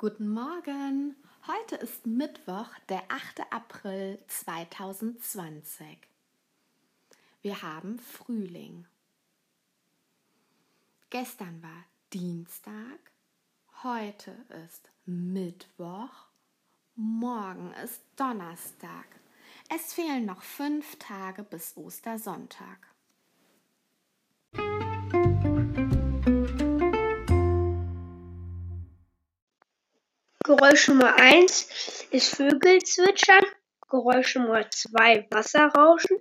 Guten Morgen! Heute ist Mittwoch, der 8. April 2020. Wir haben Frühling. Gestern war Dienstag, heute ist Mittwoch, morgen ist Donnerstag. Es fehlen noch 5 Tage bis Ostersonntag. Geräusch Nummer 1 ist Vögelzwitschern, Geräusch Nummer 2 Wasserrauschen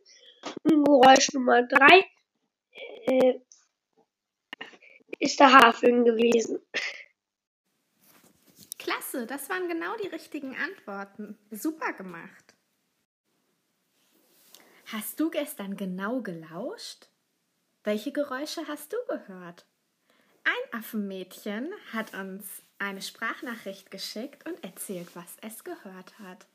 und Geräusch Nummer 3 ist der Hafen gewesen. Klasse, das waren genau die richtigen Antworten. Super gemacht. Hast du gestern genau gelauscht? Welche Geräusche hast du gehört? Ein Affenmädchen hat uns eine Sprachnachricht geschickt und erzählt, was es gehört hat.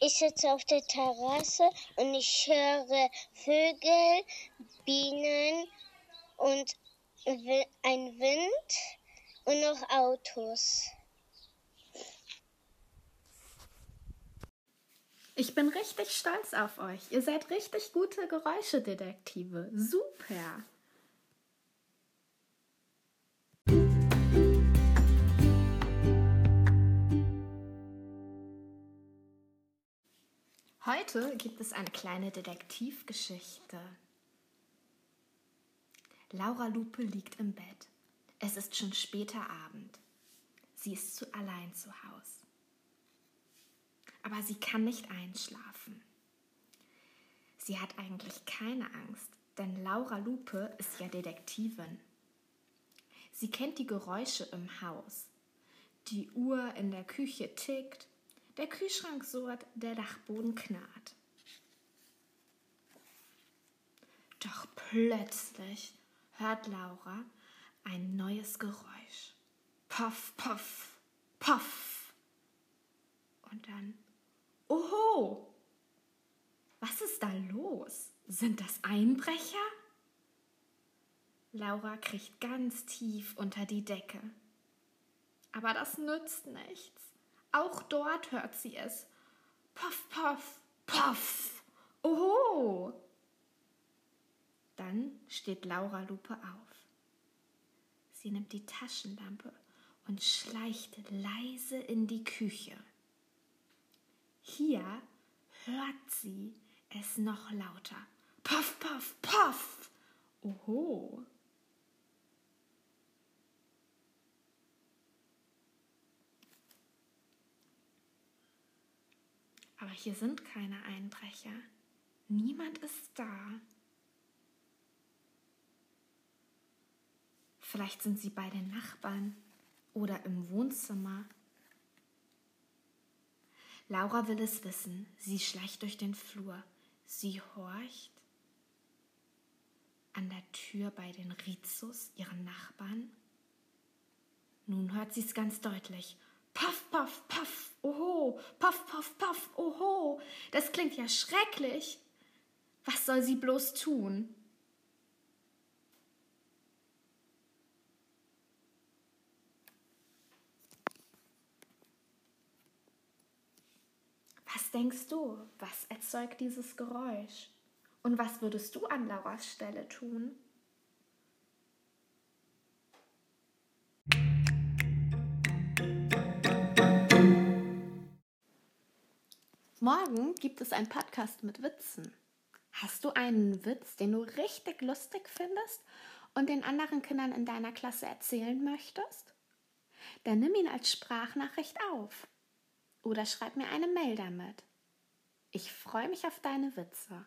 Ich sitze auf der Terrasse und ich höre Vögel, Bienen und ein Wind und noch Autos. Ich bin richtig stolz auf euch. Ihr seid richtig gute Geräuschedetektive. Super! Heute gibt es eine kleine Detektivgeschichte. Laura Lupe liegt im Bett. Es ist schon später Abend. Sie ist allein zu Hause. Aber sie kann nicht einschlafen. Sie hat eigentlich keine Angst, denn Laura Lupe ist ja Detektivin. Sie kennt die Geräusche im Haus. Die Uhr in der Küche tickt, der Kühlschrank surrt, der Dachboden knarrt. Doch plötzlich hört Laura ein neues Geräusch. Puff, puff, puff. Und dann... Oho! Was ist da los? Sind das Einbrecher? Laura kriecht ganz tief unter die Decke. Aber das nützt nichts. Auch dort hört sie es. Puff, puff, puff! Oho! Dann steht Laura Lupe auf. Sie nimmt die Taschenlampe und schleicht leise in die Küche. Hier hört sie es noch lauter. Puff, puff, puff! Oho! Aber hier sind keine Einbrecher. Niemand ist da. Vielleicht sind sie bei den Nachbarn oder im Wohnzimmer. Laura will es wissen. Sie schleicht durch den Flur. Sie horcht an der Tür bei den Rizus, ihren Nachbarn. Nun hört sie es ganz deutlich. Puff, puff, puff, oho, puff, puff, puff, oho. Das klingt ja schrecklich. Was soll sie bloß tun? Was denkst du, was erzeugt dieses Geräusch? Und was würdest du an Lauras Stelle tun? Morgen gibt es einen Podcast mit Witzen. Hast du einen Witz, den du richtig lustig findest und den anderen Kindern in deiner Klasse erzählen möchtest? Dann nimm ihn als Sprachnachricht auf. Oder schreib mir eine Mail damit. Ich freue mich auf deine Witze.